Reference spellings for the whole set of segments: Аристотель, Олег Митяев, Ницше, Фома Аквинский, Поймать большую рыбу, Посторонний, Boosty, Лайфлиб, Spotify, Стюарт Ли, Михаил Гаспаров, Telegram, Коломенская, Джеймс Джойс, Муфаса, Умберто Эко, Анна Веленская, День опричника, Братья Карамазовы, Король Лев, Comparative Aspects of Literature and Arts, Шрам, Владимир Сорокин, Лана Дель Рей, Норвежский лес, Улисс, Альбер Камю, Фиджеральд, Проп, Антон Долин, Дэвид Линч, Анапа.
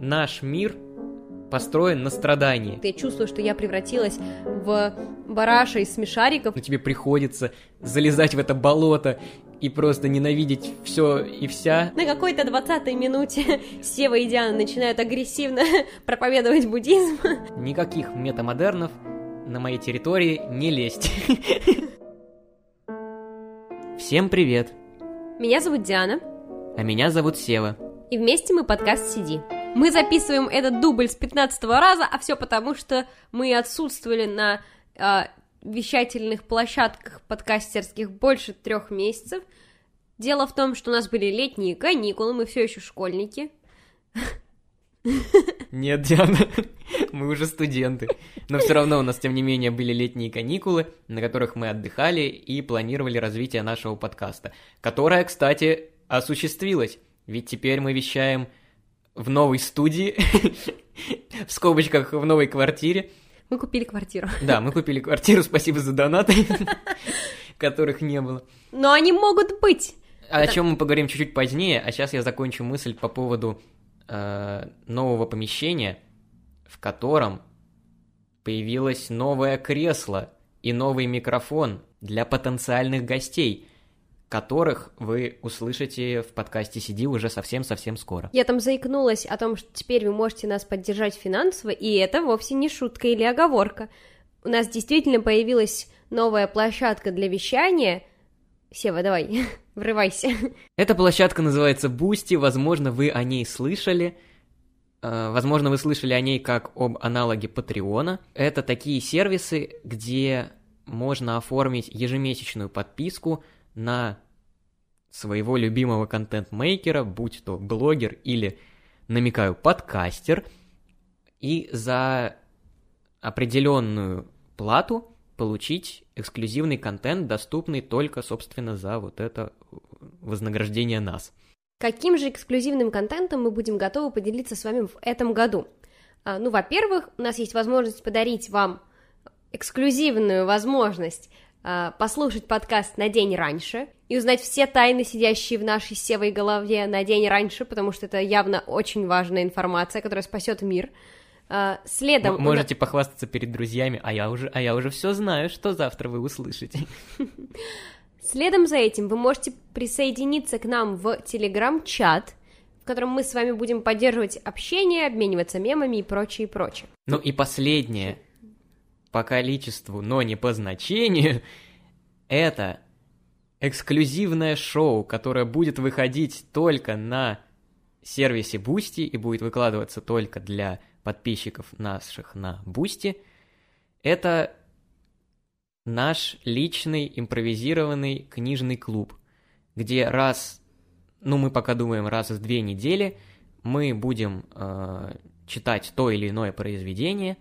наш мир построен на страдании. Ты чувствую, что я превратилась в бараша из смешариков. Но тебе приходится залезать в это болото и просто ненавидеть все и вся. На какой-то 20-й минуте Сева и Диана начинают агрессивно проповедовать буддизм. Никаких метамодернов на моей территории не лезть. Всем привет. Меня зовут Диана. А меня зовут Сева. И вместе мы подкаст «Сиди». Мы записываем этот дубль с 15-го раза, а все потому, что мы отсутствовали на вещательных площадках подкастерских больше 3 месяцев. Дело в том, что у нас были летние каникулы, мы все еще школьники. Нет, Диана, мы уже студенты. Но все равно у нас, тем не менее, были летние каникулы, на которых мы отдыхали и планировали развитие нашего подкаста, которое, кстати, осуществилось. Ведь теперь мы вещаем в новой студии, в скобочках, в новой квартире. Мы купили квартиру. Да, мы купили квартиру, спасибо за донаты, которых не было. Но они могут быть. О чем мы поговорим чуть-чуть позднее, а сейчас я закончу мысль по поводу нового помещения, в котором появилось новое кресло и новый микрофон для потенциальных гостей, которых вы услышите в подкасте «Сиди» уже совсем-совсем скоро. Я там заикнулась о том, что теперь вы можете нас поддержать финансово, и это вовсе не шутка или оговорка. У нас действительно появилась новая площадка для вещания. Сева, давай, врывайся. Эта площадка называется Boosty, возможно, вы о ней слышали. Возможно, вы слышали о ней как об аналоге Патреона. Это такие сервисы, где можно оформить ежемесячную подписку на своего любимого контент-мейкера, будь то блогер или, намекаю, подкастер, и за определенную плату получить эксклюзивный контент, доступный только, собственно, за вот это вознаграждение нас. Каким же эксклюзивным контентом мы будем готовы поделиться с вами в этом году? Ну, во-первых, у нас есть возможность подарить вам эксклюзивную возможность послушать подкаст на день раньше и узнать все тайны, сидящие в нашей Севой голове на день раньше, потому что это явно очень важная информация, которая спасет мир. Следом... Можете похвастаться перед друзьями, а я уже все знаю, что завтра вы услышите. Следом за этим вы можете присоединиться к нам в Telegram-чат, в котором мы с вами будем поддерживать общение, обмениваться мемами и прочее, прочее. Ну и последнее... по количеству, но не по значению, это эксклюзивное шоу, которое будет выходить только на сервисе Boosty и будет выкладываться только для подписчиков наших на Boosty. Это наш личный импровизированный книжный клуб, где раз в 2 недели мы будем читать то или иное произведение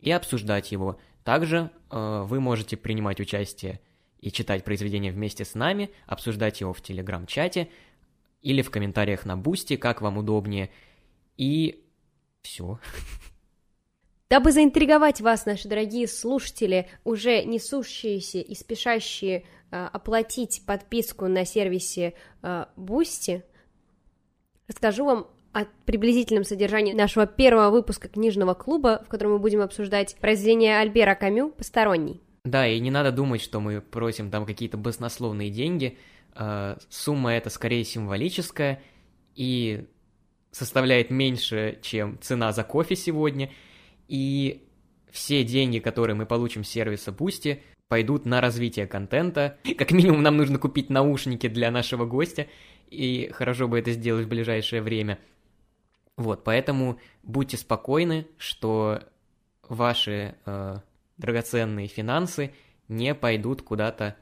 и обсуждать его. Также вы можете принимать участие и читать произведение вместе с нами, обсуждать его в Telegram-чате или в комментариях на Boosty, как вам удобнее. И все. Дабы заинтриговать вас, наши дорогие слушатели, уже несущиеся и спешащие оплатить подписку на сервисе Boosty, расскажу вам о приблизительном содержании нашего первого выпуска книжного клуба, в котором мы будем обсуждать произведение Альбера Камю «Посторонний». Да, и не надо думать, что мы просим там какие-то баснословные деньги. Сумма эта скорее символическая и составляет меньше, чем цена за кофе сегодня. И все деньги, которые мы получим с сервиса Boosty, пойдут на развитие контента. Как минимум нам нужно купить наушники для нашего гостя, и хорошо бы это сделать в ближайшее время. Вот, поэтому будьте спокойны, что ваши драгоценные финансы не пойдут куда-то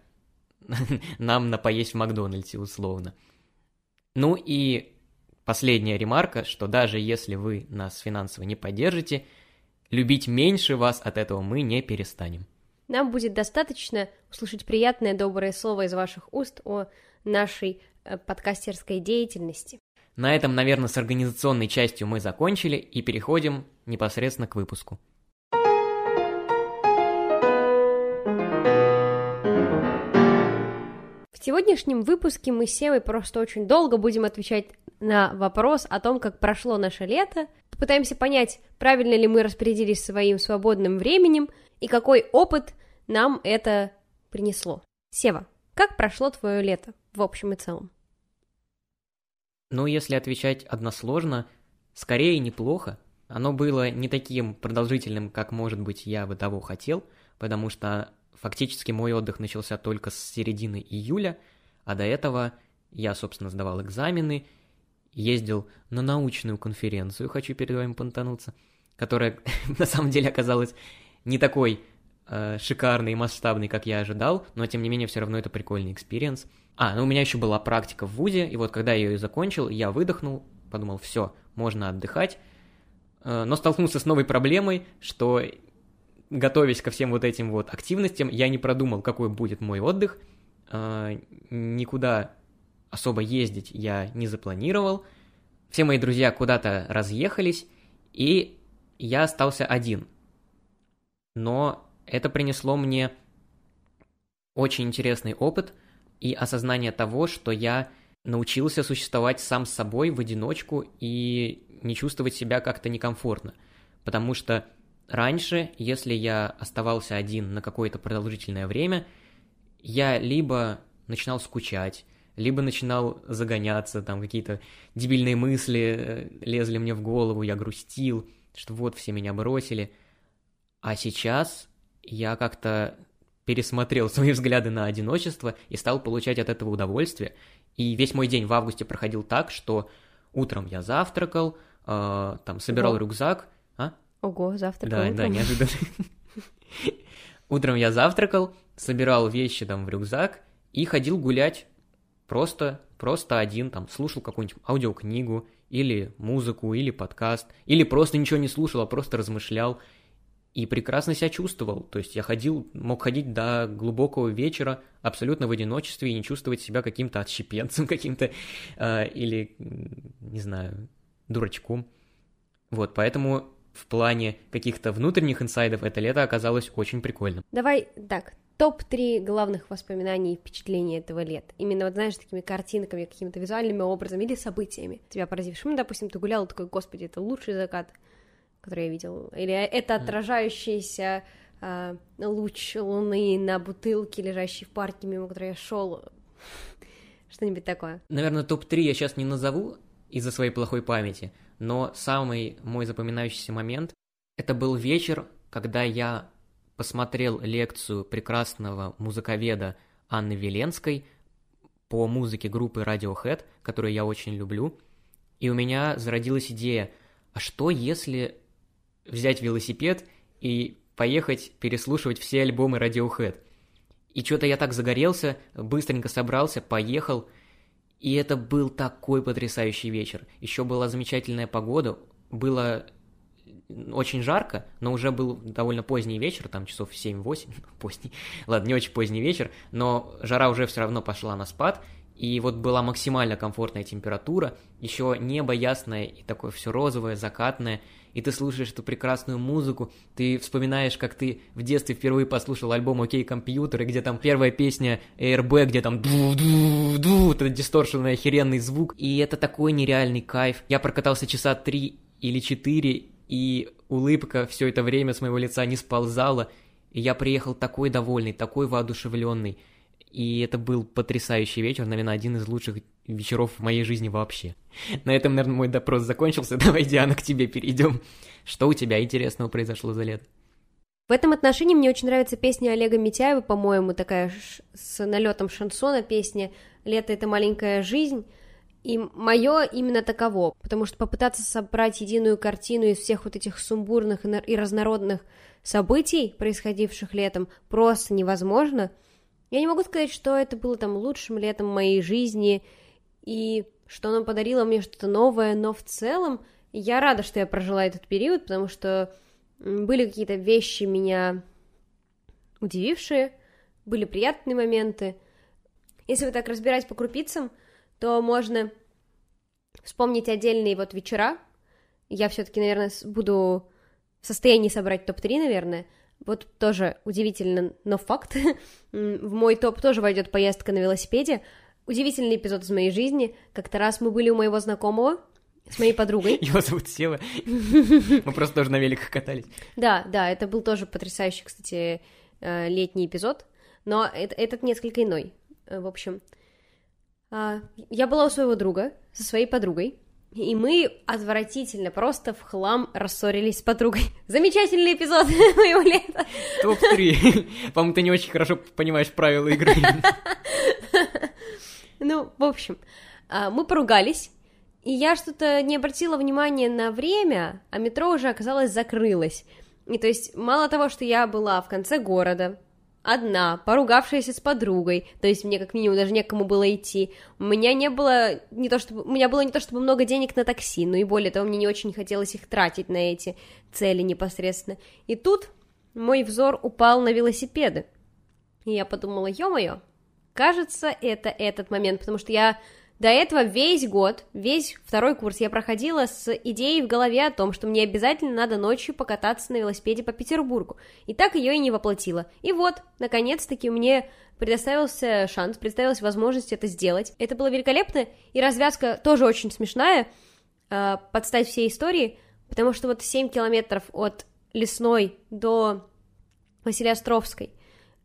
нам на поесть в Макдональдсе, условно. Ну и последняя ремарка, что даже если вы нас финансово не поддержите, любить меньше вас от этого мы не перестанем. Нам будет достаточно услышать приятное доброе слово из ваших уст о нашей подкастерской деятельности. На этом, наверное, с организационной частью мы закончили и переходим непосредственно к выпуску. В сегодняшнем выпуске мы с Севой просто очень долго будем отвечать на вопрос о том, как прошло наше лето, пытаемся понять, правильно ли мы распорядились своим свободным временем и какой опыт нам это принесло. Сева, как прошло твое лето в общем и целом? Ну, если отвечать односложно, скорее неплохо. Оно было не таким продолжительным, как, может быть, я бы того хотел, потому что фактически мой отдых начался только с середины июля, а до этого я, собственно, сдавал экзамены, ездил на научную конференцию, хочу перед вами понтануться, которая на самом деле оказалась не такой шикарный и масштабный, как я ожидал, но тем не менее все равно это прикольный экспириенс. Ну у меня еще была практика в вузе, и вот когда я ее закончил, я выдохнул, подумал, все, можно отдыхать, но столкнулся с новой проблемой, что, готовясь ко всем вот этим вот активностям, я не продумал, какой будет мой отдых, никуда особо ездить я не запланировал, все мои друзья куда-то разъехались, и я остался один. Но это принесло мне очень интересный опыт и осознание того, что я научился существовать сам с собой в одиночку и не чувствовать себя как-то некомфортно. Потому что раньше, если я оставался один на какое-то продолжительное время, я либо начинал скучать, либо начинал загоняться, там какие-то дебильные мысли лезли мне в голову, я грустил, что вот все меня бросили. А сейчас я как-то пересмотрел свои взгляды на одиночество и стал получать от этого удовольствие. И весь мой день в августе проходил так, что утром я завтракал, там собирал рюкзак. Ого, завтракал утром. Да, неожиданно. Утром я завтракал, собирал вещи там в рюкзак и ходил гулять просто один, там, слушал какую-нибудь аудиокнигу или музыку, или подкаст, или просто ничего не слушал, а просто размышлял. И прекрасно себя чувствовал, то есть я мог ходить до глубокого вечера абсолютно в одиночестве и не чувствовать себя каким-то отщепенцем, каким-то, или, не знаю, дурачком. Вот, поэтому в плане каких-то внутренних инсайдов это лето оказалось очень прикольным. Давай так, топ-3 главных воспоминаний и впечатлений этого лета. Именно, вот знаешь, такими картинками, какими-то визуальными образами или событиями тебя поразившим. Ну, допустим, ты гулял, такой, господи, это лучший закат, который я видел, или это отражающийся луч луны на бутылке, лежащей в парке, мимо которой я шел, что-нибудь такое. Наверное, топ-3 я сейчас не назову из-за своей плохой памяти, но самый мой запоминающийся момент — это был вечер, когда я посмотрел лекцию прекрасного музыковеда Анны Веленской по музыке группы Radiohead, которую я очень люблю, и у меня зародилась идея, а что если взять велосипед и поехать переслушивать все альбомы Radiohead. И что-то я так загорелся, быстренько собрался, поехал, и это был такой потрясающий вечер. Еще была замечательная погода, было очень жарко, но уже был довольно поздний вечер, там часов 7-8, поздний, ладно, не очень поздний вечер, но жара уже все равно пошла на спад, и вот была максимально комфортная температура, еще небо ясное, и такое все розовое, закатное, и ты слушаешь эту прекрасную музыку, ты вспоминаешь, как ты в детстве впервые послушал альбом OK Computer, и где там первая песня Airbag, где там ду-ду-ду, этот дисторшенный охеренный звук, и это такой нереальный кайф. Я прокатался часа 3 или 4, и улыбка все это время с моего лица не сползала, и я приехал такой довольный, такой воодушевленный. И это был потрясающий вечер, наверное, один из лучших вечеров в моей жизни вообще. На этом, наверное, мой допрос закончился. Давай, Диана, к тебе перейдем. Что у тебя интересного произошло за лето? В этом отношении мне очень нравится песня Олега Митяева, по-моему, такая с налетом шансона песня «Лето — это маленькая жизнь». И мое именно таково, потому что попытаться собрать единую картину из всех вот этих сумбурных и разнородных событий, происходивших летом, просто невозможно. Я не могу сказать, что это было там лучшим летом моей жизни, и что оно подарило мне что-то новое, но в целом я рада, что я прожила этот период, потому что были какие-то вещи меня удивившие, были приятные моменты. Если вот так разбирать по крупицам, то можно вспомнить отдельные вот вечера. Я все-таки, наверное, буду в состоянии собрать топ-3, наверное. Вот тоже удивительно, но факт, в мой топ тоже войдет поездка на велосипеде. Удивительный эпизод из моей жизни. Как-то раз мы были у моего знакомого, с моей подругой. Его зовут Сева. Мы просто тоже на великах катались. Да, да, это был тоже потрясающий, кстати, летний эпизод. Но этот несколько иной. В общем, я была у своего друга со своей подругой. И мы отвратительно, просто в хлам рассорились с подругой. Замечательный эпизод моего лета. Топ-3. По-моему, ты не очень хорошо понимаешь правила игры. Ну, в общем, мы поругались, и я что-то не обратила внимания на время, а метро уже, оказалось, закрылось. И то есть, мало того, что я была в конце города, одна, поругавшаяся с подругой, то есть мне как минимум даже некому было идти, у меня не было не то чтобы, у меня было не то чтобы много денег на такси, но и более того, мне не очень хотелось их тратить на эти цели непосредственно. И тут мой взор упал на велосипеды, и я подумала, ё-моё, кажется, это этот момент, потому что я до этого весь год, весь второй курс я проходила с идеей в голове о том, что мне обязательно надо ночью покататься на велосипеде по Петербургу. И так ее и не воплотила. И вот, наконец-таки, мне предоставился шанс, представилась возможность это сделать. Это было великолепно, и развязка тоже очень смешная, под стать всей истории, потому что вот 7 километров от Лесной до Василеостровской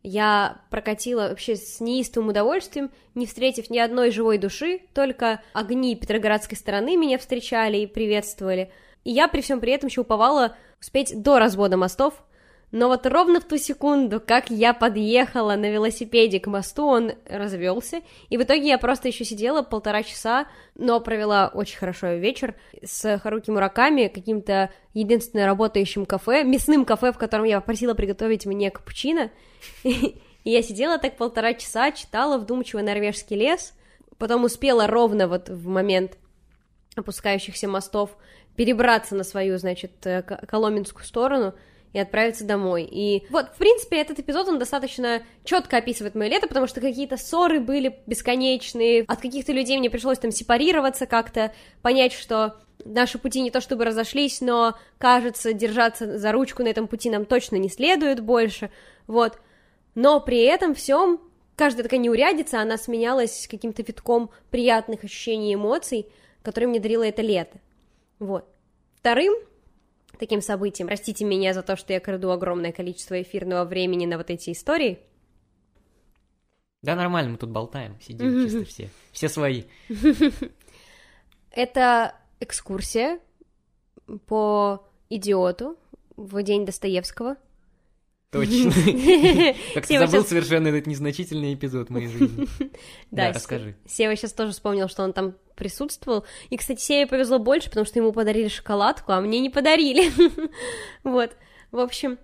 я прокатила вообще с неистовым удовольствием, не встретив ни одной живой души, только огни Петроградской стороны меня встречали и приветствовали. И я при всем при этом еще уповала успеть до развода мостов, но вот ровно в ту секунду, как я подъехала на велосипеде к мосту, он развелся, и в итоге я просто еще сидела 1,5 часа, но провела очень хорошо вечер с Харуки Мураками, каким-то единственным работающим кафе, мясным кафе, в котором я попросила приготовить мне капучино. И я сидела так 1,5 часа, читала вдумчиво «Норвежский лес», потом успела ровно вот в момент опускающихся мостов перебраться на свою, значит, коломенскую сторону и отправиться домой. И вот, в принципе, этот эпизод, он достаточно четко описывает мое лето, потому что какие-то ссоры были бесконечные, от каких-то людей мне пришлось там сепарироваться как-то, понять, что наши пути не то чтобы разошлись, но, кажется, держаться за ручку на этом пути нам точно не следует больше, вот. Но при этом всем каждая такая неурядица, она сменялась каким-то витком приятных ощущений и эмоций, которые мне дарило это лето. Вот. Вторым таким событием, простите меня за то, что я краду огромное количество эфирного времени на вот эти истории. Да нормально, мы тут болтаем, сидим чисто все. Все свои. Это экскурсия по «Идиоту» в День Достоевского. Точно. Как ты забыл совершенно этот незначительный эпизод моей жизни. Да, расскажи. Сева сейчас тоже вспомнил, что он там присутствовал. И, кстати, Севе повезло больше, потому что ему подарили шоколадку, а мне не подарили. Вот. В общем,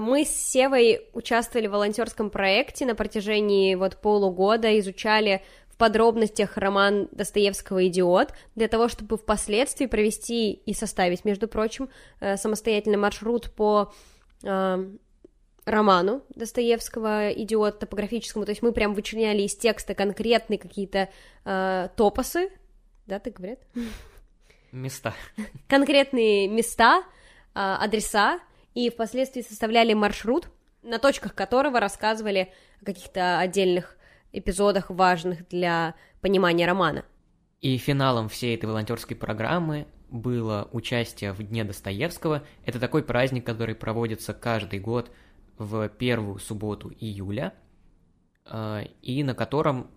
мы с Севой участвовали в волонтерском проекте на протяжении вот полугода, изучали в подробностях роман Достоевского «Идиот», для того, чтобы впоследствии провести и составить, между прочим, самостоятельный маршрут по роману Достоевского «Идиот» топографическому, то есть мы прям вычленяли из текста конкретные какие-то топосы, да, так говорят? Места. Конкретные места, адреса, и впоследствии составляли маршрут, на точках которого рассказывали о каких-то отдельных эпизодах, важных для понимания романа. И финалом всей этой волонтерской программы было участие в Дне Достоевского. Это такой праздник, который проводится каждый год в первую субботу июля, и на котором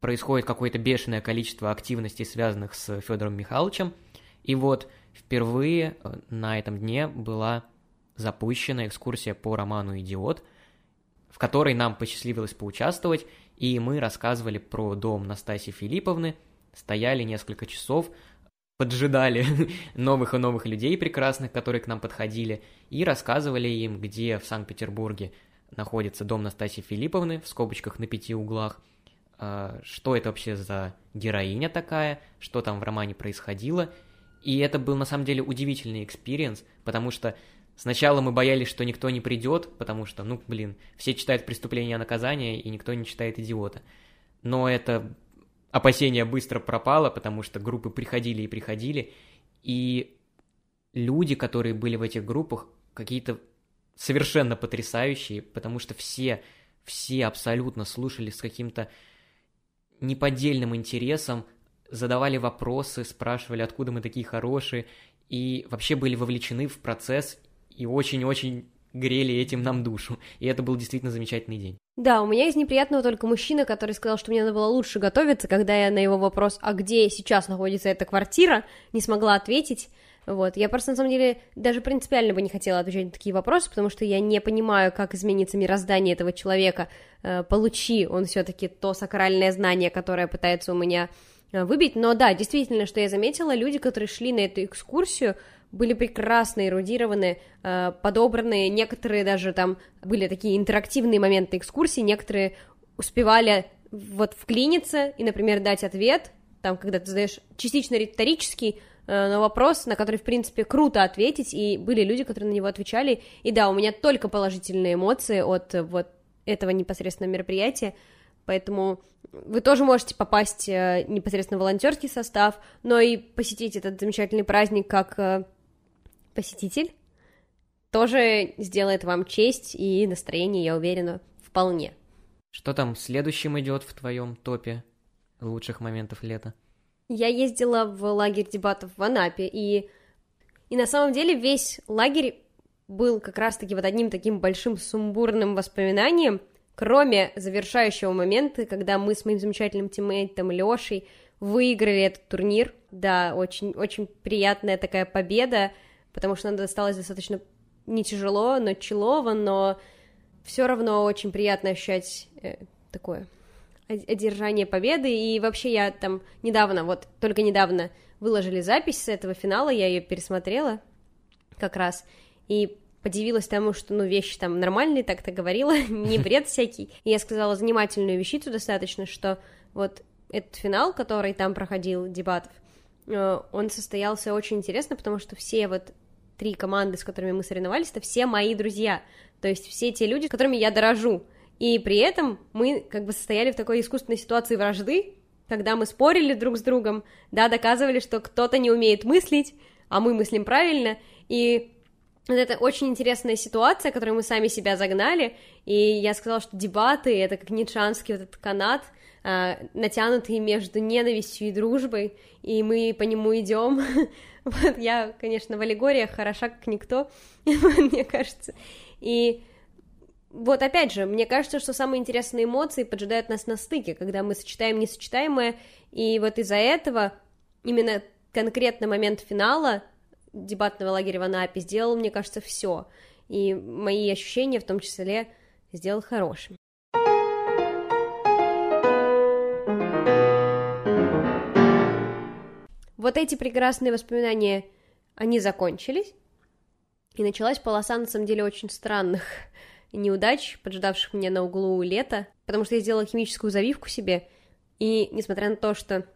происходит какое-то бешеное количество активностей, связанных с Федором Михайловичем. И вот впервые на этом дне была запущена экскурсия по роману «Идиот», в которой нам посчастливилось поучаствовать, и мы рассказывали про дом Настасьи Филипповны, стояли несколько часов, поджидали новых и новых людей прекрасных, которые к нам подходили, и рассказывали им, где в Санкт-Петербурге находится дом Настасьи Филипповны, в скобочках на 5 углах, что это вообще за героиня такая, что там в романе происходило. И это был на самом деле удивительный экспириенс, потому что сначала мы боялись, что никто не придет, потому что, ну блин, все читают «Преступление и наказание», и никто не читает «Идиота». Но это опасение быстро пропало, потому что группы приходили и приходили, и люди, которые были в этих группах, какие-то совершенно потрясающие, потому что все абсолютно слушали с каким-то неподдельным интересом, задавали вопросы, спрашивали, откуда мы такие хорошие, и вообще были вовлечены в процесс и очень-очень грели этим нам душу. И это был действительно замечательный день. Да, у меня из неприятного только мужчина, который сказал, что мне надо было лучше готовиться, когда я на его вопрос, а где сейчас находится эта квартира, не смогла ответить. Вот, я просто, на самом деле, даже принципиально бы не хотела отвечать на такие вопросы, потому что я не понимаю, как изменится мироздание этого человека. Получи он все-таки то сакральное знание, которое пытается у меня выбить. Но да, действительно, что я заметила, люди, которые шли на эту экскурсию, были прекрасно эрудированы, подобраны, некоторые даже там были такие интерактивные моменты экскурсии, некоторые успевали вот вклиниться и, например, дать ответ, там, когда ты задаешь частично риторический, на вопрос, на который, в принципе, круто ответить, и были люди, которые на него отвечали, и да, у меня только положительные эмоции от вот этого непосредственного мероприятия, поэтому вы тоже можете попасть непосредственно в волонтерский состав, но и посетить этот замечательный праздник как посетитель тоже сделает вам честь и настроение, я уверена, вполне. Что там следующим идет в твоем топе лучших моментов лета? Я ездила в лагерь дебатов в Анапе, и на самом деле весь лагерь был как раз-таки вот одним таким большим сумбурным воспоминанием, кроме завершающего момента, когда мы с моим замечательным тиммейтом Лешей выиграли этот турнир. Да, очень-очень приятная такая победа, потому что она досталась достаточно не тяжело, но челово, но все равно очень приятно ощущать такое... одержание победы, и вообще я там недавно, вот только недавно выложили запись с этого финала, я ее пересмотрела как раз, и подивилась тому, что, ну, вещи там нормальные, так-то говорила, не бред всякий, и я сказала занимательную вещицу достаточно, что вот этот финал, который там проходил, дебатов, он состоялся очень интересно, потому что все вот три команды, с которыми мы соревновались, это все мои друзья, то есть все те люди, которыми я дорожу. И при этом мы как бы состояли в такой искусственной ситуации вражды, когда мы спорили друг с другом, да, доказывали, что кто-то не умеет мыслить, а мы мыслим правильно, и вот это очень интересная ситуация, которую мы сами себя загнали, и я сказала, что дебаты — это как ницшеанский вот этот канат, натянутый между ненавистью и дружбой, и мы по нему идем. Вот я, конечно, в аллегориях хороша как никто, мне кажется, и... Вот опять же, мне кажется, что самые интересные эмоции поджидают нас на стыке, когда мы сочетаем несочетаемое, и вот из-за этого именно конкретно момент финала дебатного лагеря в Анапе сделал, мне кажется, все, и мои ощущения в том числе сделал хорошими. Вот эти прекрасные воспоминания, они закончились, и началась полоса, на самом деле, очень странных неудач, поджидавших меня на углу лета, потому что я сделала химическую завивку себе, и, несмотря на то, что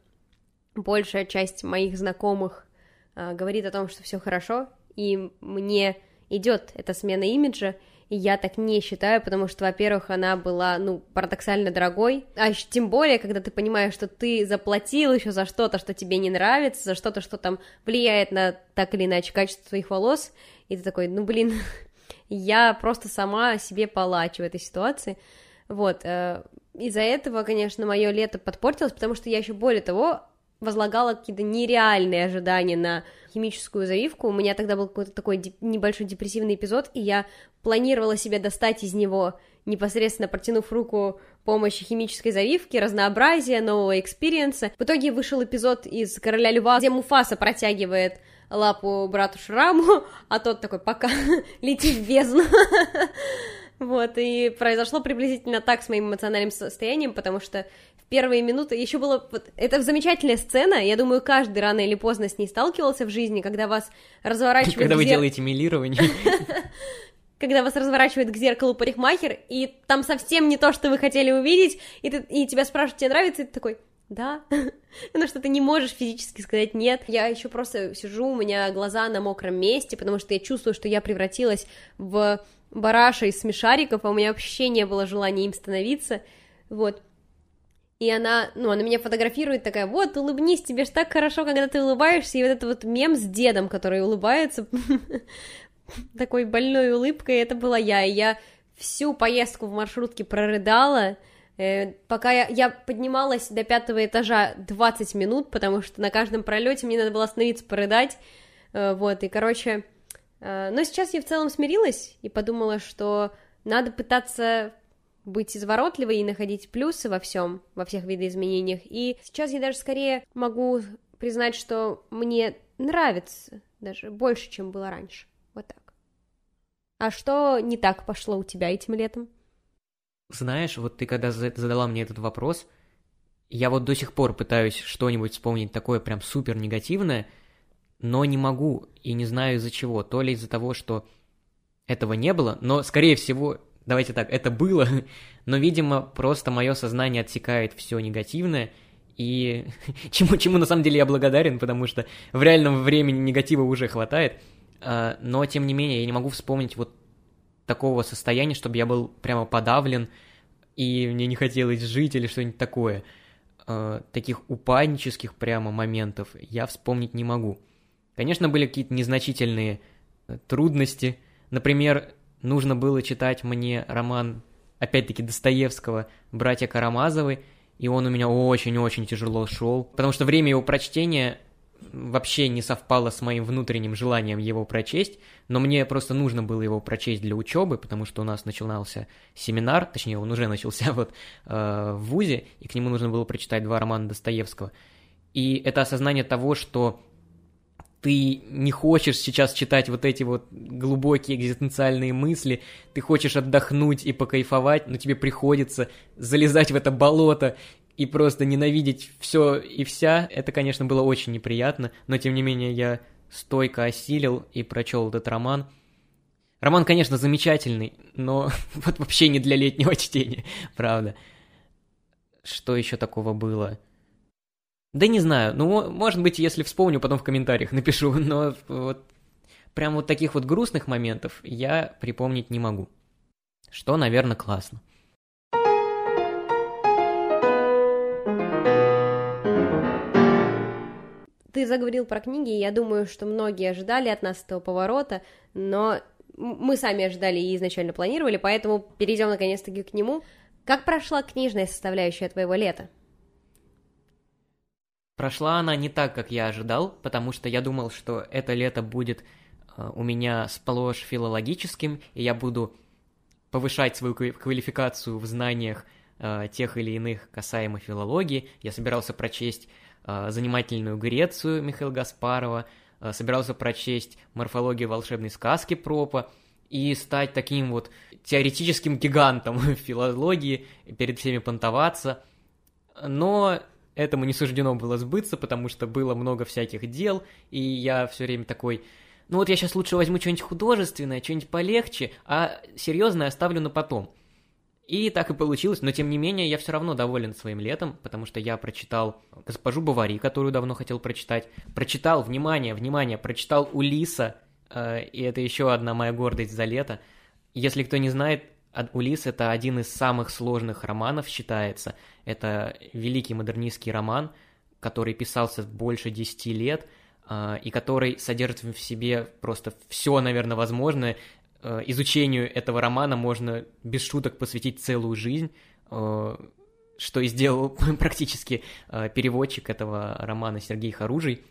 большая часть моих знакомых говорит о том, что все хорошо, и мне идет эта смена имиджа, и я так не считаю, потому что, во-первых, она была, ну, парадоксально дорогой, а тем более, когда ты понимаешь, что ты заплатил еще за что-то, что тебе не нравится, за что-то, что там влияет на так или иначе качество твоих волос, и ты такой, ну, блин... Я просто сама себе палач в этой ситуации, вот, из-за этого, конечно, мое лето подпортилось, потому что я еще более того возлагала какие-то нереальные ожидания на химическую завивку, у меня тогда был какой-то такой небольшой депрессивный эпизод, и я планировала себе достать из него, непосредственно протянув руку помощи химической завивки, разнообразия, нового экспириенса. В итоге вышел эпизод из «Короля льва», где Муфаса протягивает лапу брату Шраму, а тот такой, пока, летит в бездну. Вот, и произошло приблизительно так с моим эмоциональным состоянием, потому что в первые минуты еще было... Вот, это замечательная сцена, я думаю, каждый рано или поздно с ней сталкивался в жизни, когда вас разворачивают... Когда вы делаете милирование. Когда вас разворачивает к зеркалу парикмахер, и там совсем не то, что вы хотели увидеть, и тебя спрашивают, тебе нравится, и ты такой... Да, потому что ты не можешь физически сказать нет. Я еще просто сижу, у меня глаза на мокром месте, потому что я чувствую, что я превратилась в бараша из смешариков, а у меня вообще не было желания им становиться, вот. И она, ну, она меня фотографирует, такая, вот, улыбнись, тебе ж так хорошо, когда ты улыбаешься, и вот этот вот мем с дедом, который улыбается, такой больной улыбкой, это была я, и я всю поездку в маршрутке прорыдала, Пока я поднималась до 5-го этажа 20 минут, потому что на каждом пролете мне надо было остановиться, порыдать, вот, и, короче... Но сейчас я в целом смирилась и подумала, что надо пытаться быть изворотливой и находить плюсы во всем, во всех видоизменениях, и сейчас я даже скорее могу признать, что мне нравится даже больше, чем было раньше, вот так. А что не так пошло у тебя этим летом? Знаешь, вот ты когда задала мне этот вопрос, я вот до сих пор пытаюсь что-нибудь вспомнить такое прям супер негативное, но не могу и не знаю из-за чего, то ли из-за того, что этого не было, но, скорее всего, давайте так, это было, но, видимо, просто мое сознание отсекает все негативное, и чему на самом деле я благодарен, потому что в реальном времени негатива уже хватает, но, тем не менее, я не могу вспомнить вот такого состояния, чтобы я был прямо подавлен, и мне не хотелось жить или что-нибудь такое. Таких упаднических прямо моментов я вспомнить не могу. Конечно, были какие-то незначительные трудности. Например, нужно было читать мне роман, опять-таки, Достоевского «Братья Карамазовы», и он у меня очень-очень тяжело шел, потому что время его прочтения вообще не совпало с моим внутренним желанием его прочесть, но мне просто нужно было его прочесть для учебы, потому что у нас начинался семинар, точнее, он уже начался вот в вузе, и к нему нужно было прочитать 2 романа Достоевского. И это осознание того, что ты не хочешь сейчас читать вот эти вот глубокие экзистенциальные мысли, ты хочешь отдохнуть и покайфовать, но тебе приходится залезать в это болото и просто ненавидеть все и вся. Это, конечно, было очень неприятно, но, тем не менее, я стойко осилил и прочел этот роман. Роман, конечно, замечательный, но вот вообще не для летнего чтения, правда. Что еще такого было? Да не знаю, ну, может быть, если вспомню, потом в комментариях напишу, но вот прям вот таких вот грустных моментов я припомнить не могу, что, наверное, классно. Ты заговорил про книги, и я думаю, что многие ожидали от нас этого поворота, но мы сами ожидали и изначально планировали, поэтому перейдем наконец-таки к нему. Как прошла книжная составляющая твоего лета? Прошла она не так, как я ожидал, потому что я думал, что это лето будет у меня сплошь филологическим, и я буду повышать свою квалификацию в знаниях тех или иных касаемо филологии. Я собирался прочесть «Занимательную Грецию» Михаила Гаспарова, собирался прочесть «Морфологию волшебной сказки» Пропа и стать таким вот теоретическим гигантом в филологии, перед всеми понтоваться, но... Этому не суждено было сбыться, потому что было много всяких дел, и я все время такой, ну вот я сейчас лучше возьму что-нибудь художественное, что-нибудь полегче, а серьезное оставлю на потом. И так и получилось, но тем не менее я все равно доволен своим летом, потому что я прочитал «Госпожу Бовари», которую давно хотел прочитать, прочитал, внимание, прочитал «Улисса», и это еще одна моя гордость за лето. Если кто не знает, «Улисс» — это один из самых сложных романов, считается. Это великий модернистский роман, который писался больше 10 лет, и который содержит в себе просто все, наверное, возможное. Изучению этого романа можно без шуток посвятить целую жизнь, что и сделал практически переводчик этого романа Сергей Харужий.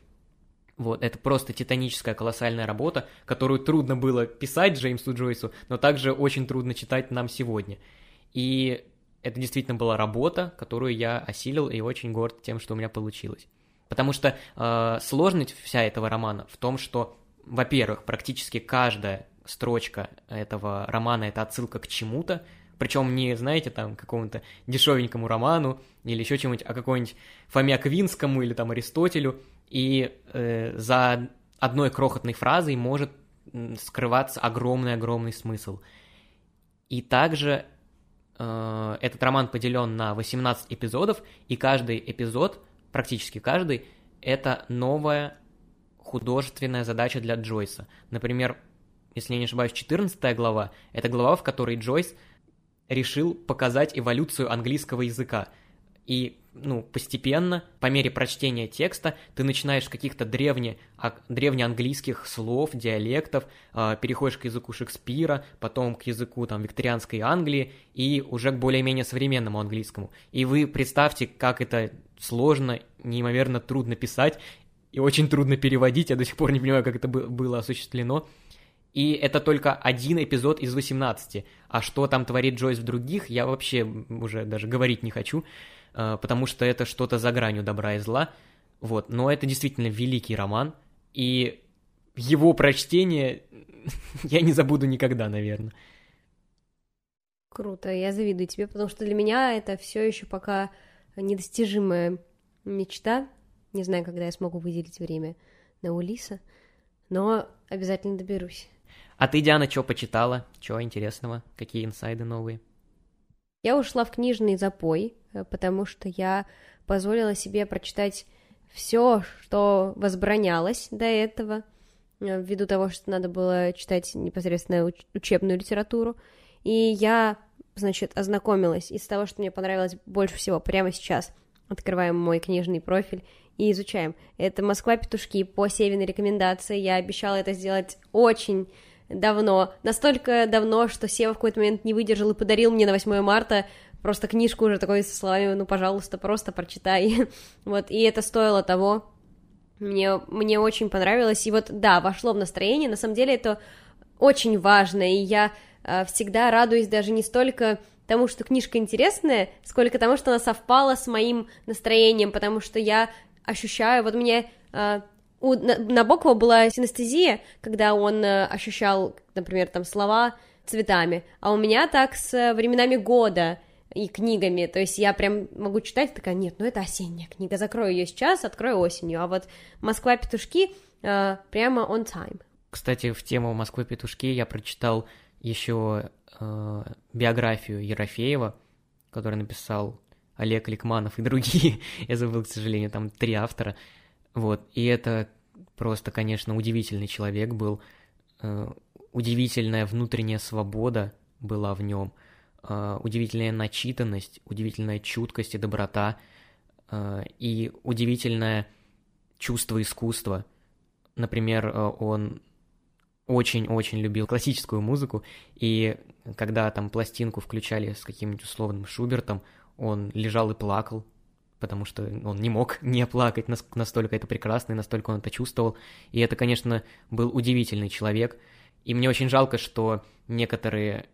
Вот, это просто титаническая, колоссальная работа, которую трудно было писать Джеймсу Джойсу, но также очень трудно читать нам сегодня. И это действительно была работа, которую я осилил и очень горд тем, что у меня получилось. Потому что сложность вся этого романа в том, что, во-первых, практически каждая строчка этого романа — это отсылка к чему-то, причем не, знаете, там, какому-то дешевенькому роману или еще чему-нибудь, а какому-нибудь Фоме Аквинскому или там Аристотелю. И за одной крохотной фразой может скрываться огромный-огромный смысл. И также этот роман поделен на 18 эпизодов, и каждый эпизод, практически каждый, это новая художественная задача для Джойса. Например, если я не ошибаюсь, 14 глава — это глава, в которой Джойс решил показать эволюцию английского языка. И, постепенно, по мере прочтения текста, ты начинаешь с каких-то древнеанглийских слов, диалектов, переходишь к языку Шекспира, потом к языку викторианской Англии и уже к более-менее современному английскому. И вы представьте, как это сложно, неимоверно трудно писать и очень трудно переводить. Я до сих пор не понимаю, как это было осуществлено. И это только один эпизод из 18. А что там творит Джойс в других, я вообще уже даже говорить не хочу, потому что это что-то за гранью добра и зла. Вот. Но это действительно великий роман, и его прочтение я не забуду никогда, наверное. Круто, я завидую тебе, потому что для меня это все еще пока недостижимая мечта. Не знаю, когда я смогу выделить время на Улисса, но обязательно доберусь. А ты, Диана, что почитала? Что интересного? Какие инсайды новые? Я ушла в книжный запой, потому что я позволила себе прочитать все, что возбранялось до этого, ввиду того, что надо было читать непосредственно учебную литературу. И я, ознакомилась. Из того, что мне понравилось больше всего, прямо сейчас открываем мой книжный профиль и изучаем. Это «Москва-петушки» по Севиной рекомендации. Я обещала это сделать очень давно. Настолько давно, что Сева в какой-то момент не выдержал и подарил мне на 8 марта просто книжку уже такой со словами пожалуйста, просто прочитай». Вот, и это стоило того. Мне очень понравилось. И вошло в настроение. На самом деле это очень важно, и я всегда радуюсь даже не столько тому, что книжка интересная, сколько тому, что она совпала с моим настроением, потому что я ощущаю, у меня... У Набокова была синестезия, когда он ощущал, например, слова цветами, а у меня так с временами года и книгами, то есть я прям могу читать, такая, нет, это осенняя книга, закрою ее сейчас, открою осенью, а «Москва-петушки» прямо on time. Кстати, в тему «Москвы-петушки» я прочитал еще биографию Ерофеева, которую написал Олег Ликманов и другие, я забыл, к сожалению, там 3 автора. И это просто, конечно, удивительный человек был, удивительная внутренняя свобода была в нем, удивительная начитанность, удивительная чуткость и доброта, и удивительное чувство искусства. Например, он очень-очень любил классическую музыку, и когда пластинку включали с каким-нибудь условным Шубертом, он лежал и плакал, потому что он не мог не плакать, настолько это прекрасно, и настолько он это чувствовал. И это, конечно, был удивительный человек. И мне очень жалко, что некоторые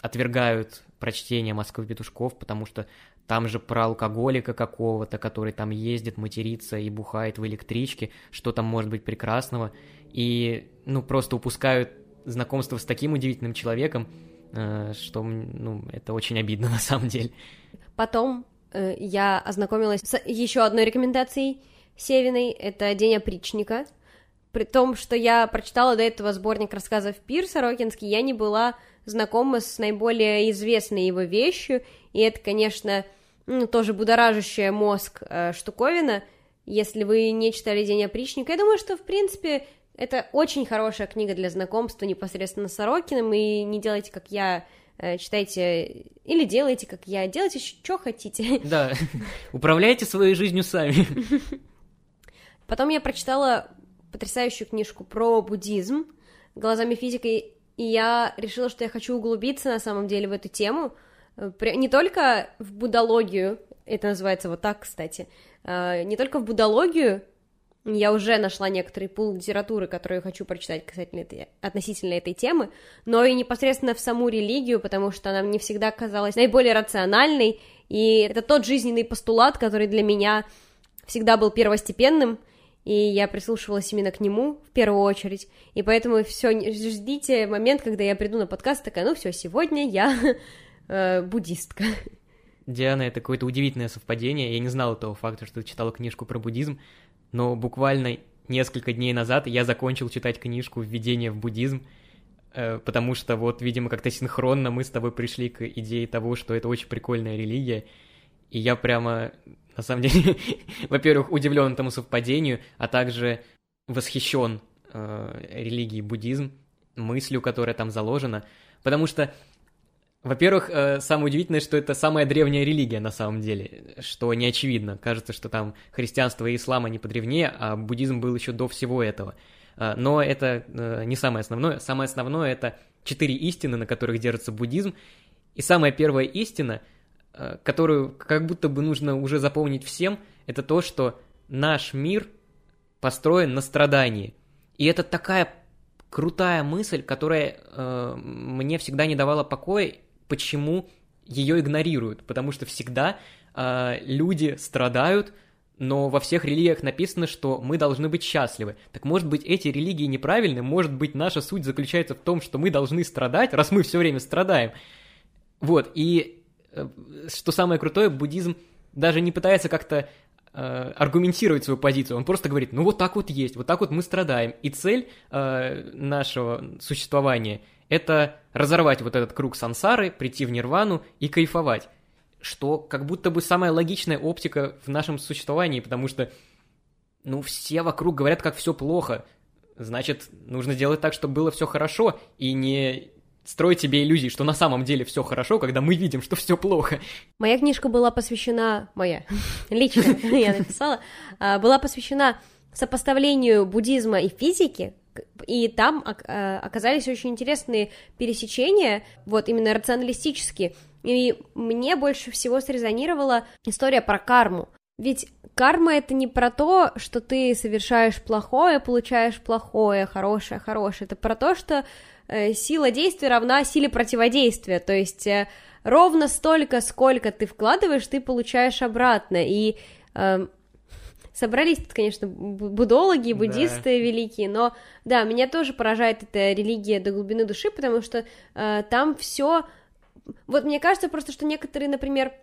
отвергают прочтение «Москвы-петушков», потому что там же про алкоголика какого-то, который там ездит, матерится и бухает в электричке, что там может быть прекрасного. И, просто упускают знакомство с таким удивительным человеком, что, это очень обидно на самом деле. Потом... я ознакомилась с еще одной рекомендацией Севиной, это «День опричника», при том, что я прочитала до этого сборник рассказов «Пир» Сорокинский, я не была знакома с наиболее известной его вещью, и это, конечно, тоже будоражащая мозг штуковина, если вы не читали «День опричника». Я думаю, что, в принципе, это очень хорошая книга для знакомства непосредственно с Сорокиным, и не делайте, как я... читайте или делайте, как я, делайте, что хотите. Да, управляйте своей жизнью сами. Потом я прочитала потрясающую книжку про буддизм глазами физика, и я решила, что я хочу углубиться на самом деле в эту тему, не только в буддологию, это называется так, кстати, не только в буддологию, я уже нашла некоторый пул литературы, которую хочу прочитать относительно этой темы, но и непосредственно в саму религию, потому что она мне всегда казалась наиболее рациональной, и это тот жизненный постулат, который для меня всегда был первостепенным, и я прислушивалась именно к нему в первую очередь, и поэтому все ждите момент, когда я приду на подкаст, такая, сегодня я буддистка. Диана, это какое-то удивительное совпадение, я не знала того факта, что ты читала книжку про буддизм, но буквально несколько дней назад я закончил читать книжку «Введение в буддизм», потому что, видимо, как-то синхронно мы с тобой пришли к идее того, что это очень прикольная религия, и я прямо, на самом деле, во-первых, удивлен этому совпадению, а также восхищен религией буддизм, мыслью, которая там заложена, потому что Во-первых, самое удивительное, что это самая древняя религия на самом деле, что не очевидно. Кажется, что там христианство и ислам, они подревнее, а буддизм был еще до всего этого. Но это не самое основное. Самое основное — это 4 истины, на которых держится буддизм. И самая первая истина, которую как будто бы нужно уже запомнить всем, это то, что наш мир построен на страдании. И это такая крутая мысль, которая мне всегда не давала покоя, почему ее игнорируют. Потому что всегда люди страдают, но во всех религиях написано, что мы должны быть счастливы. Так может быть, эти религии неправильны? Может быть, наша суть заключается в том, что мы должны страдать, раз мы все время страдаем? Вот, и что самое крутое, буддизм даже не пытается как-то аргументировать свою позицию, он просто говорит, ну вот так вот есть, вот так вот мы страдаем. И цель нашего существования — это разорвать вот этот круг сансары, прийти в нирвану и кайфовать. Что как будто бы самая логичная оптика в нашем существовании, потому что, ну, все вокруг говорят, как все плохо, значит, нужно делать так, чтобы было все хорошо, и не строить себе иллюзии, что на самом деле все хорошо, когда мы видим, что все плохо. Моя книжка была посвящена... Моя, личная, я написала, была посвящена сопоставлению буддизма и физики, и там оказались очень интересные пересечения, вот именно рационалистические, и мне больше всего срезонировала история про карму. Ведь карма — это не про то, что ты совершаешь плохое, получаешь плохое, хорошее, хорошее. Это про то, что сила действия равна силе противодействия. То есть ровно столько, сколько ты вкладываешь, ты получаешь обратно. И собрались тут, конечно, буддологи, буддисты великие, но да, меня тоже поражает эта религия до глубины души, потому что там все. Вот мне кажется просто, что некоторые, например,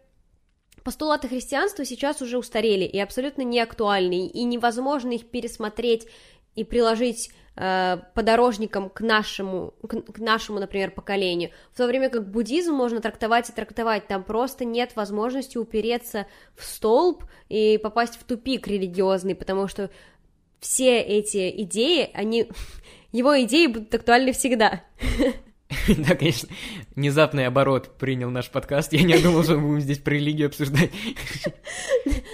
постулаты христианства сейчас уже устарели и абсолютно не актуальны, и невозможно их пересмотреть и приложить подорожником к нашему, например, поколению, в то время как буддизм можно трактовать и трактовать, там просто нет возможности упереться в столб и попасть в тупик религиозный, потому что все эти идеи, его идеи будут актуальны всегда. Да, конечно, внезапный оборот принял наш подкаст, я не думал, что мы будем здесь про религию обсуждать.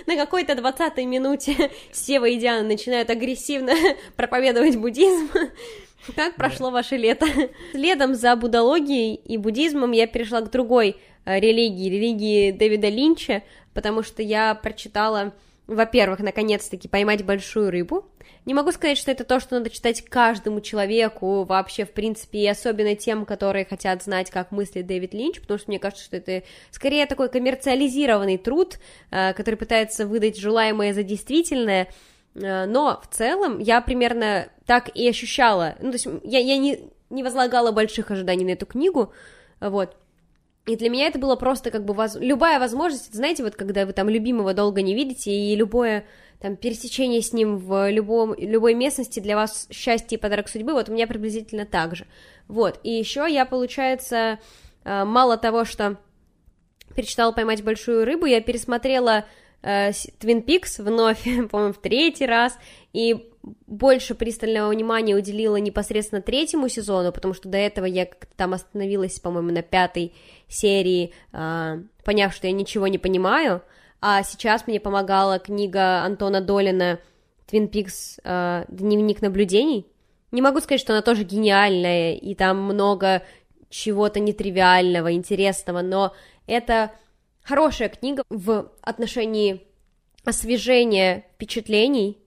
На какой-то 20-й минуте Сева и Диана начинают агрессивно проповедовать буддизм. Как прошло ваше лето? Следом за буддологией и буддизмом я перешла к другой религии, религии Дэвида Линча, потому что я прочитала... Во-первых, наконец-таки «Поймать большую рыбу». Не могу сказать, что это то, что надо читать каждому человеку вообще, в принципе, и особенно тем, которые хотят знать, как мыслит Дэвид Линч, потому что мне кажется, что это скорее такой коммерциализированный труд, который пытается выдать желаемое за действительное, но в целом я примерно так и ощущала, ну, то есть я не возлагала больших ожиданий на эту книгу, вот. И для меня это было просто как бы любая возможность, знаете, вот когда вы там любимого долго не видите, и любое там пересечение с ним в любой местности для вас счастье и подарок судьбы, вот у меня приблизительно так же. Вот, и еще я, получается, мало того, что перечитала «Поймать большую рыбу», я пересмотрела Twin Peaks вновь, по-моему, в 3-й раз, и больше пристального внимания уделила непосредственно 3-му сезону, потому что до этого я как-то там остановилась, по-моему, на 5-й серии, поняв, что я ничего не понимаю, а сейчас мне помогала книга Антона Долина «Твин Пикс. Дневник наблюдений». Не могу сказать, что она тоже гениальная, и там много чего-то нетривиального, интересного, но это хорошая книга в отношении освежения впечатлений,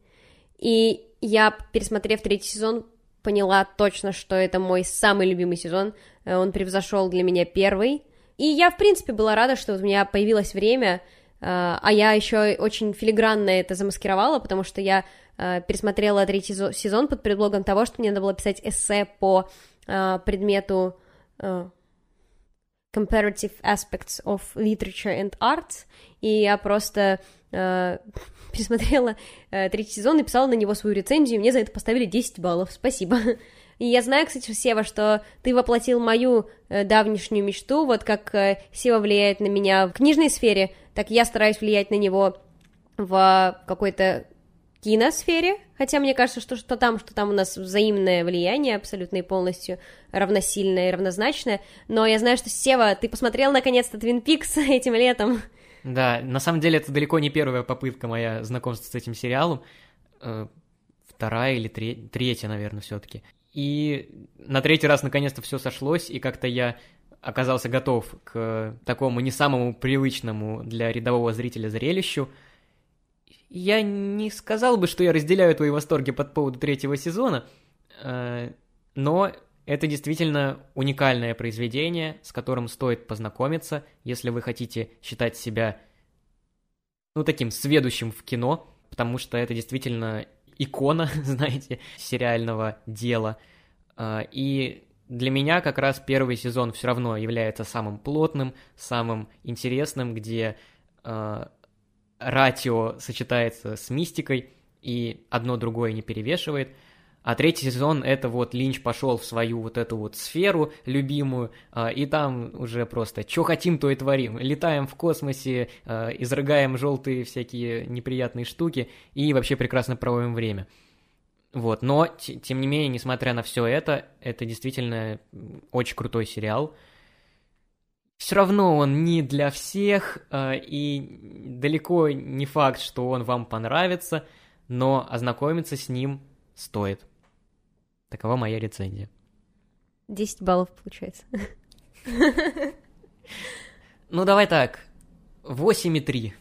и я, пересмотрев 3-й сезон, поняла точно, что это мой самый любимый сезон, он превзошел для меня 1-й, и я, в принципе, была рада, что у меня появилось время, а я еще очень филигранно это замаскировала, потому что я пересмотрела 3-й сезон под предлогом того, что мне надо было писать эссе по предмету Comparative Aspects of Literature and Arts, и я просто пересмотрела 3-й сезон, написала на него свою рецензию, и мне за это поставили 10 баллов, спасибо. И я знаю, кстати, Сева, что ты воплотил мою давнишнюю мечту, вот как Сева влияет на меня в книжной сфере, так я стараюсь влиять на него в какой-то киносфере, хотя мне кажется, что там у нас взаимное влияние абсолютно и полностью равносильное и равнозначное, но я знаю, что, Сева, ты посмотрел наконец-то «Твин Пикс» этим летом. Да, на самом деле это далеко не первая попытка моя знакомства с этим сериалом, вторая или третья, наверное, все-таки. И на третий раз наконец-то все сошлось, и как-то я оказался готов к такому не самому привычному для рядового зрителя зрелищу. Я не сказал бы, что я разделяю твои восторги по поводу третьего сезона, но это действительно уникальное произведение, с которым стоит познакомиться, если вы хотите считать себя, таким сведущим в кино, потому что это действительно икона, знаете, сериального дела. И для меня как раз первый сезон все равно является самым плотным, самым интересным, где ратио сочетается с мистикой, и одно другое не перевешивает. А третий сезон — это вот Линч пошел в свою эту сферу любимую, и там уже просто «чё хотим, то и творим». Летаем в космосе, изрыгаем желтые всякие неприятные штуки и вообще прекрасно проводим время. Вот, но, тем не менее, несмотря на все это действительно очень крутой сериал. Все равно он не для всех, и далеко не факт, что он вам понравится, но ознакомиться с ним стоит. Такова моя рецензия. 10 баллов получается. Ну, давай так, 8,3.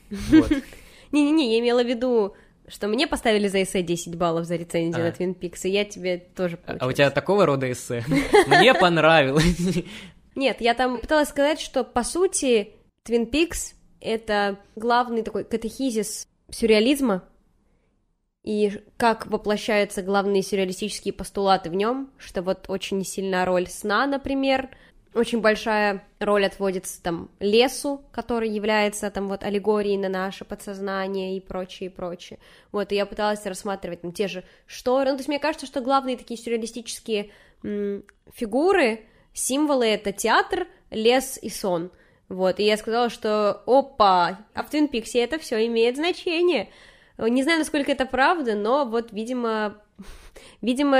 Не-не-не, я имела в виду, что мне поставили за эссе 10 баллов за рецензию на Twin Peaks, и я тебе тоже получилось. А у тебя такого рода эссе? Мне понравилось. Нет, я там пыталась сказать, что, по сути, Twin Peaks — это главный такой катехизис сюрреализма, и как воплощаются главные сюрреалистические постулаты в нем, что вот очень сильна роль сна, например, очень большая роль отводится там лесу, который является там вот аллегорией на наше подсознание и прочее, прочее. Вот, и я пыталась рассматривать там те же шторы, то есть мне кажется, что главные такие сюрреалистические фигуры... Символы — это театр, лес и сон. Вот, и я сказала, что опа, а в Twin Peaks это все имеет значение. Не знаю, насколько это правда, но вот, видимо,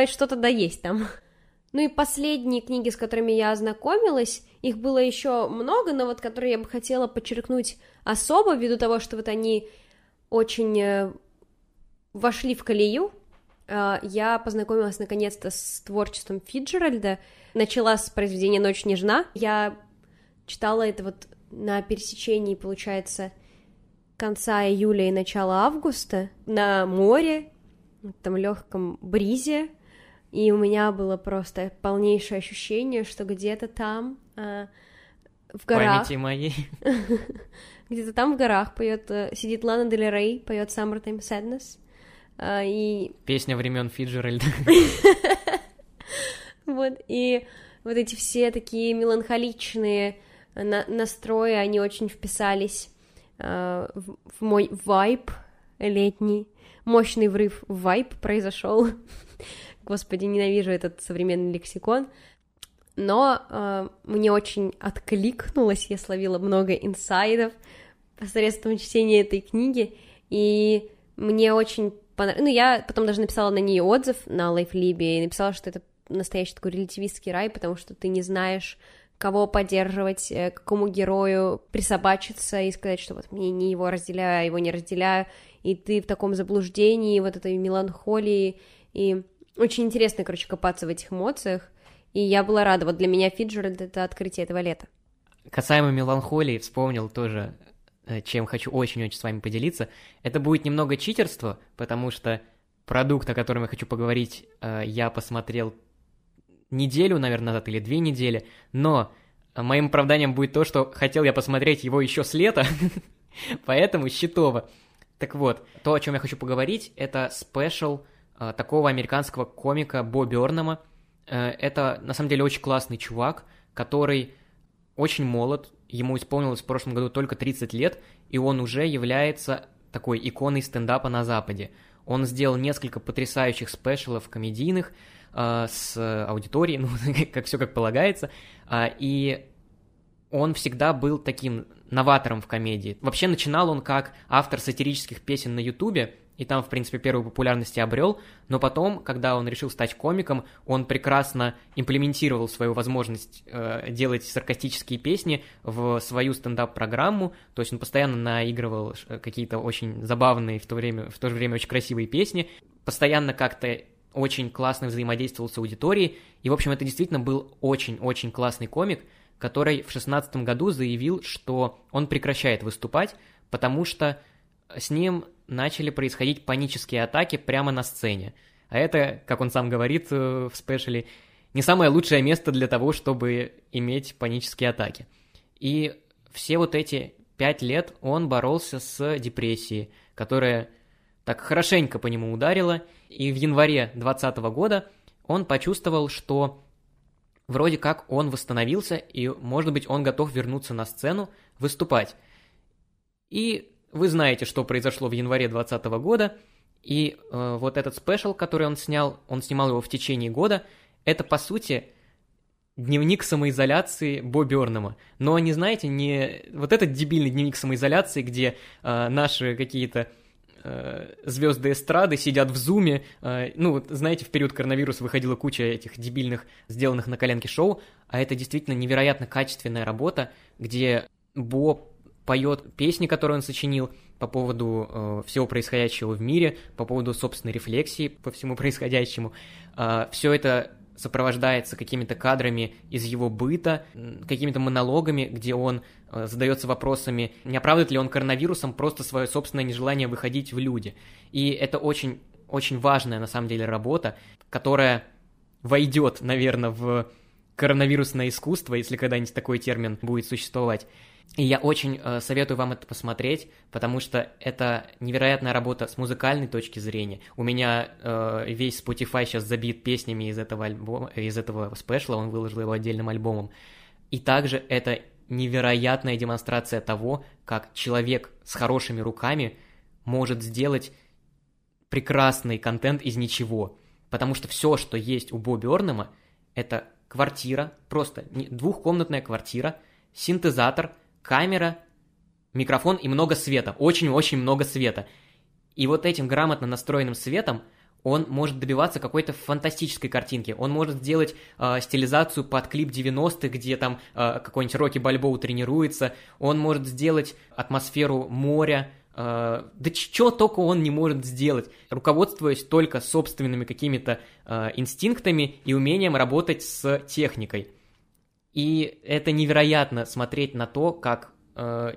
что-то да есть там. Ну и последние книги, с которыми я ознакомилась, их было еще много, но вот которые я бы хотела подчеркнуть особо, ввиду того, что вот они очень вошли в колею. Я познакомилась наконец-то с творчеством Фиджеральда, начала с произведения «Ночь нежна». Я читала это вот на пересечении, получается, конца июля и начала августа, на море, в там легком бризе, и у меня было просто полнейшее ощущение, что где-то там в горах... Памяти моей. Где-то там в горах сидит Лана Дель Рей, поет «Summertime Sadness». Песня времен Фиджеральда. Вот, и вот эти все такие меланхоличные настрои, они очень вписались в мой вайб летний. Мощный врыв в вайб произошел. Господи, ненавижу этот современный лексикон. Но мне очень откликнулось, я словила много инсайдов посредством чтения этой книги, и мне очень понравилось. Я потом даже написала на нее отзыв на Лайфлибе и написала, что это настоящий такой релятивистский рай, потому что ты не знаешь, кого поддерживать, какому герою присобачиться и сказать, что вот мне не его разделяю, а его не разделяю, и ты в таком заблуждении, вот этой меланхолии, и очень интересно, короче, копаться в этих эмоциях, и я была рада, вот для меня Фиджеральд — это открытие этого лета. Касаемо меланхолии, вспомнил тоже, чем хочу очень-очень с вами поделиться. Это будет немного читерство, потому что продукт, о котором я хочу поговорить, я посмотрел неделю, наверное, назад или 2 недели, но моим оправданием будет то, что хотел я посмотреть его еще с лета, поэтому счетово. Так вот, то, о чем я хочу поговорить, это спешл такого американского комика Бо Бёрнама. Это, на самом деле, очень классный чувак, который очень молод, ему исполнилось в прошлом году только 30 лет, и он уже является такой иконой стендапа на Западе. Он сделал несколько потрясающих спешелов комедийных с аудиторией, как все как полагается, и он всегда был таким новатором в комедии. Вообще начинал он как автор сатирических песен на Ютубе, и там, в принципе, первую популярность и обрел, но потом, когда он решил стать комиком, он прекрасно имплементировал свою возможность делать саркастические песни в свою стендап-программу, то есть он постоянно наигрывал какие-то очень забавные, в то же время очень красивые песни, постоянно как-то очень классно взаимодействовал с аудиторией, и, в общем, это действительно был очень-очень классный комик, который в 2016 году заявил, что он прекращает выступать, потому что с ним начали происходить панические атаки прямо на сцене. А это, как он сам говорит в спешле, не самое лучшее место для того, чтобы иметь панические атаки. И все вот эти 5 лет он боролся с депрессией, которая так хорошенько по нему ударила, и в январе 2020 года он почувствовал, что вроде как он восстановился, и, может быть, он готов вернуться на сцену, выступать. И вы знаете, что произошло в январе 2020 года, и вот этот спешл, который он снял, он снимал его в течение года, это, по сути, дневник самоизоляции Бо Бёрнама. Но, не знаете, не вот этот дебильный дневник самоизоляции, где наши какие-то звезды эстрады сидят в зуме, ну, знаете, в период коронавируса выходила куча этих дебильных, сделанных на коленке шоу, а это действительно невероятно качественная работа, где Бо поет песни, которые он сочинил по поводу всего происходящего в мире, по поводу собственной рефлексии по всему происходящему. Все это сопровождается какими-то кадрами из его быта, какими-то монологами, где он задается вопросами, не оправдывает ли он коронавирусом просто свое собственное нежелание выходить в люди. И это очень-очень важная, на самом деле, работа, которая войдет, наверное, в коронавирусное искусство, если когда-нибудь такой термин будет существовать. И я очень советую вам это посмотреть, потому что это невероятная работа с музыкальной точки зрения. У меня весь Spotify сейчас забит песнями из этого альбома, из этого спешла, он выложил его отдельным альбомом. И также это невероятная демонстрация того, как человек с хорошими руками может сделать прекрасный контент из ничего. Потому что все, что есть у Бо Бёрнама, это квартира, просто двухкомнатная квартира, синтезатор, камера, микрофон и много света. Очень-очень много света. И вот этим грамотно настроенным светом он может добиваться какой-то фантастической картинки. Он может сделать стилизацию под клип 90-х, где там какой-нибудь Рокки Бальбоу тренируется. Он может сделать атмосферу моря. Да чего только он не может сделать, руководствуясь только собственными какими-то инстинктами и умением работать с техникой. И это невероятно смотреть на то, как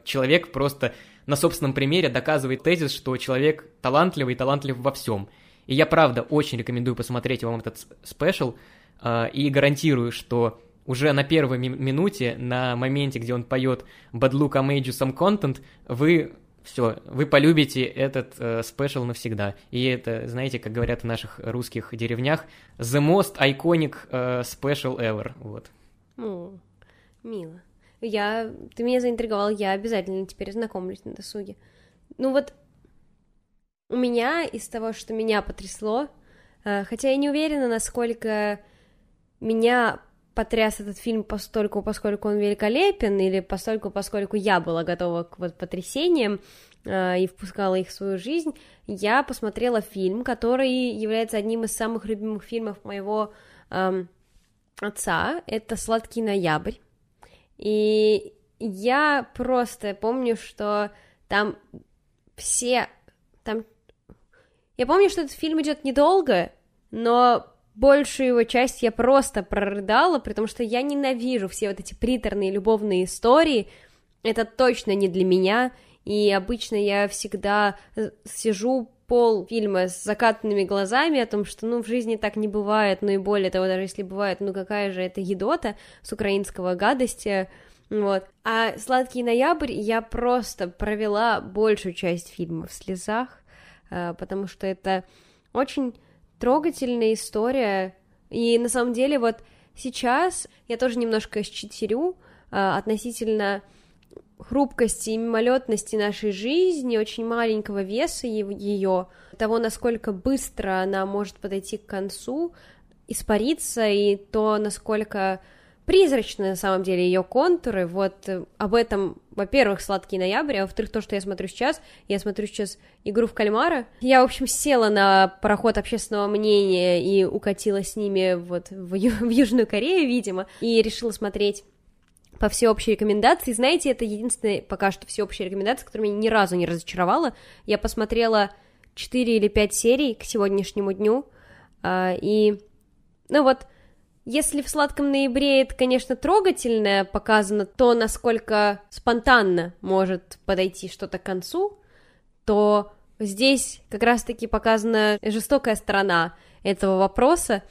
человек просто на собственном примере доказывает тезис, что человек талантливый и талантлив во всем. И я, правда, очень рекомендую посмотреть вам этот спешл, и гарантирую, что уже на первой минуте, на моменте, где он поет «Bad look, I made you some content», вы полюбите этот спешл навсегда. И это, знаете, как говорят в наших русских деревнях, «The most iconic special ever». Вот. О, мило. Ты меня заинтриговал, я обязательно теперь ознакомлюсь на досуге. Ну вот, у меня из того, что меня потрясло, хотя я не уверена, насколько меня потряс этот фильм постольку, поскольку он великолепен, или постольку, поскольку я была готова к вот потрясениям и впускала их в свою жизнь, я посмотрела фильм, который является одним из самых любимых фильмов моего отца, это «Сладкий ноябрь», и я просто помню, что я помню, что этот фильм идет недолго, но большую его часть я просто прорыдала, потому что я ненавижу все вот эти приторные любовные истории, это точно не для меня, и обычно я всегда сижу полфильма с закатанными глазами о том, что, в жизни так не бывает, и более того, даже если бывает, какая же это едота с украинского гадости, вот. А «Сладкий ноябрь» я просто провела большую часть фильма в слезах, потому что это очень трогательная история, и на самом деле вот сейчас я тоже немножко считерю относительно хрупкости и мимолетности нашей жизни, очень маленького веса ее, того, насколько быстро она может подойти к концу, испариться, и то, насколько призрачны, на самом деле, ее контуры, вот об этом, во-первых, «Сладкий ноябрь», а во-вторых, то, что я смотрю сейчас «Игру в кальмара». Я, в общем, села на пароход общественного мнения и укатила с ними вот в Южную Корею, видимо, и решила смотреть по всеобщей рекомендации. Знаете, это единственная пока что всеобщая рекомендация, которая меня ни разу не разочаровала. Я посмотрела 4 или 5 серий к сегодняшнему дню, и, ну вот, если в «Сладком ноябре» это, конечно, трогательное показано, то насколько спонтанно может подойти что-то к концу, то здесь как раз-таки показана жестокая сторона этого вопроса,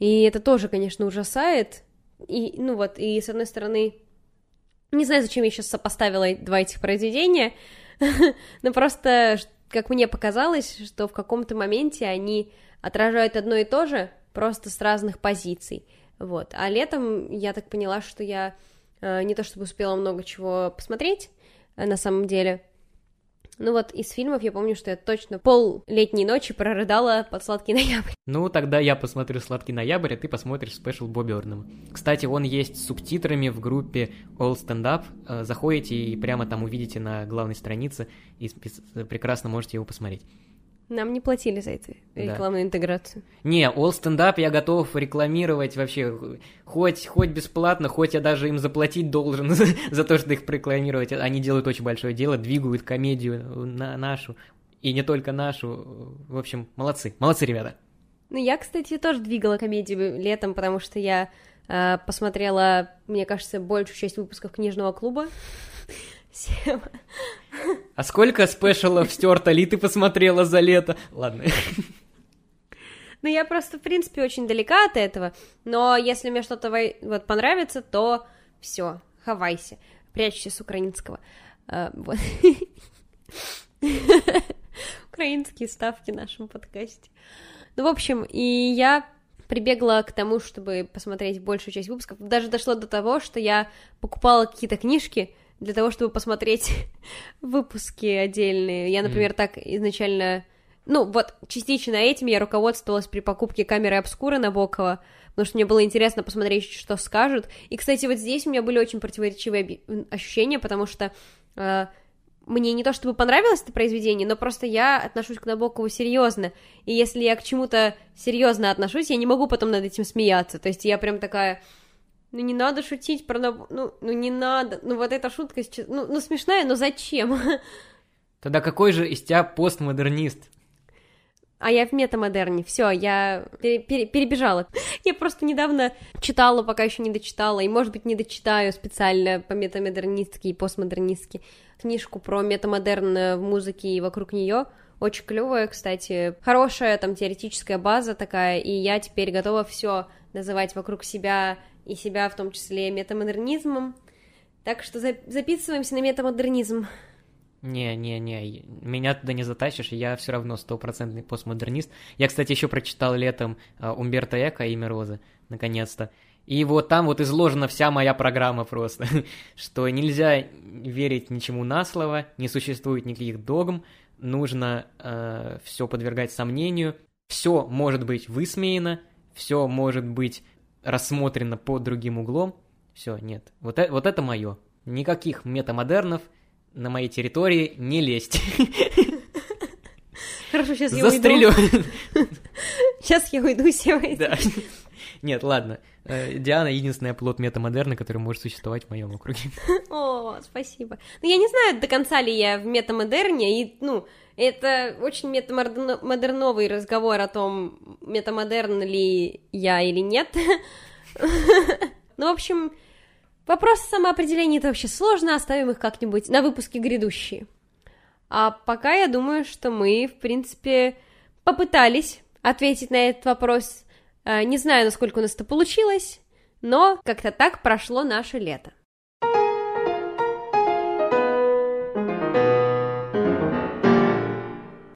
и это тоже, конечно, ужасает. И, ну вот, и с одной стороны, не знаю, зачем я сейчас сопоставила два этих произведения, но просто, как мне показалось, что в каком-то моменте они отражают одно и то же, просто с разных позиций. Вот. А летом я так поняла, что я не то чтобы успела много чего посмотреть, на самом деле. Ну вот, из фильмов я помню, что я точно пол летней ночи прорыдала под «Сладкий ноябрь». Ну, тогда я посмотрю «Сладкий ноябрь», а ты посмотришь спешл Бо Бёрнама. Кстати, он есть с субтитрами в группе All Stand Up. Заходите и прямо там увидите на главной странице, и прекрасно можете его посмотреть. Нам не платили за эту рекламную интеграцию. Не, All Stand Up я готов рекламировать вообще хоть бесплатно, хоть я даже им заплатить должен за то, что их рекламировать. Они делают очень большое дело, двигают комедию нашу, и не только нашу. В общем, молодцы. Молодцы, ребята. Ну, я, кстати, тоже двигала комедию летом, потому что я посмотрела, мне кажется, большую часть выпусков «Книжного клуба». Всем. А сколько спешалов Стюарта Ли ты посмотрела за лето? Ладно. Ну, я просто, в принципе, очень далека от этого, но если мне что-то вот понравится, то все, хавайся, прячься с украинского. Вот. Украинские ставки в нашем подкасте. Ну, в общем, и я прибегла к тому, чтобы посмотреть большую часть выпусков, даже дошло до того, что я покупала какие-то книжки, для того, чтобы посмотреть выпуски отдельные. Я, например, так изначально... Ну, вот, частично этим я руководствовалась при покупке камеры обскуры Набокова, потому что мне было интересно посмотреть, что скажут. И, кстати, вот здесь у меня были очень противоречивые ощущения, потому что мне не то чтобы понравилось это произведение, но просто я отношусь к Набокову серьезно. И если я к чему-то серьезно отношусь, я не могу потом над этим смеяться. То есть я прям такая... Ну, не надо шутить про... Ну, не надо. Ну, вот эта шутка сейчас... Ну, смешная, но зачем? Тогда какой же из тебя постмодернист? А я в метамодерне. Все, я перебежала. Я просто недавно читала, пока еще не дочитала, и, может быть, не дочитаю специально по метамодернистски и постмодернистски книжку про метамодерн в музыке и вокруг нее. Очень клевая, кстати. Хорошая там теоретическая база такая, и я теперь готова все называть вокруг себя... и себя, в том числе, метамодернизмом. Так что записываемся на метамодернизм. Не-не-не, меня туда не затащишь, я все равно стопроцентный постмодернист. Я, кстати, еще прочитал летом Умберто Эко «Имя розы», наконец-то. И вот там вот изложена вся моя программа просто, что нельзя верить ничему на слово, не существует никаких догм, нужно все подвергать сомнению, все может быть высмеяно, все может быть... рассмотрено под другим углом. Все, нет. Вот это мое. Никаких метамодернов на моей территории не лезть. Хорошо, сейчас я уйду. Застрелю. Сейчас я уйду, Сева. Да. Нет, ладно. Диана — единственный оплот метамодерна, который может существовать в моем округе. О, спасибо. Ну, я не знаю, до конца ли я в метамодерне, и, ну, это очень метамодерновый разговор о том, метамодерн ли я или нет. Ну, в общем, вопросы самоопределения — это вообще сложно, оставим их как-нибудь на выпуске грядущие. А пока я думаю, что мы, в принципе, попытались ответить на этот вопрос. Не знаю, насколько у нас это получилось, но как-то так прошло наше лето.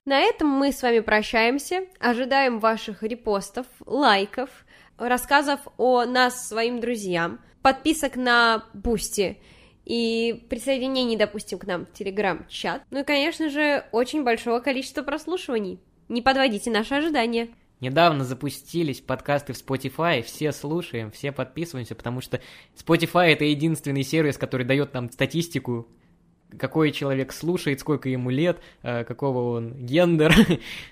На этом мы с вами прощаемся, ожидаем ваших репостов, лайков, рассказов о нас своим друзьям, подписок на Boosty и присоединений, допустим, к нам в Telegram-чат. Ну и, конечно же, очень большого количества прослушиваний. Не подводите наши ожидания. Недавно запустились подкасты в Spotify, все слушаем, все подписываемся, потому что Spotify — это единственный сервис, который дает нам статистику, какой человек слушает, сколько ему лет, какого он гендер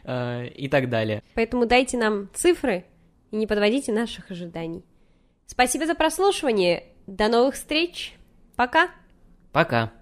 и так далее. Поэтому дайте нам цифры и не подводите наших ожиданий. Спасибо за прослушивание, до новых встреч, пока! Пока!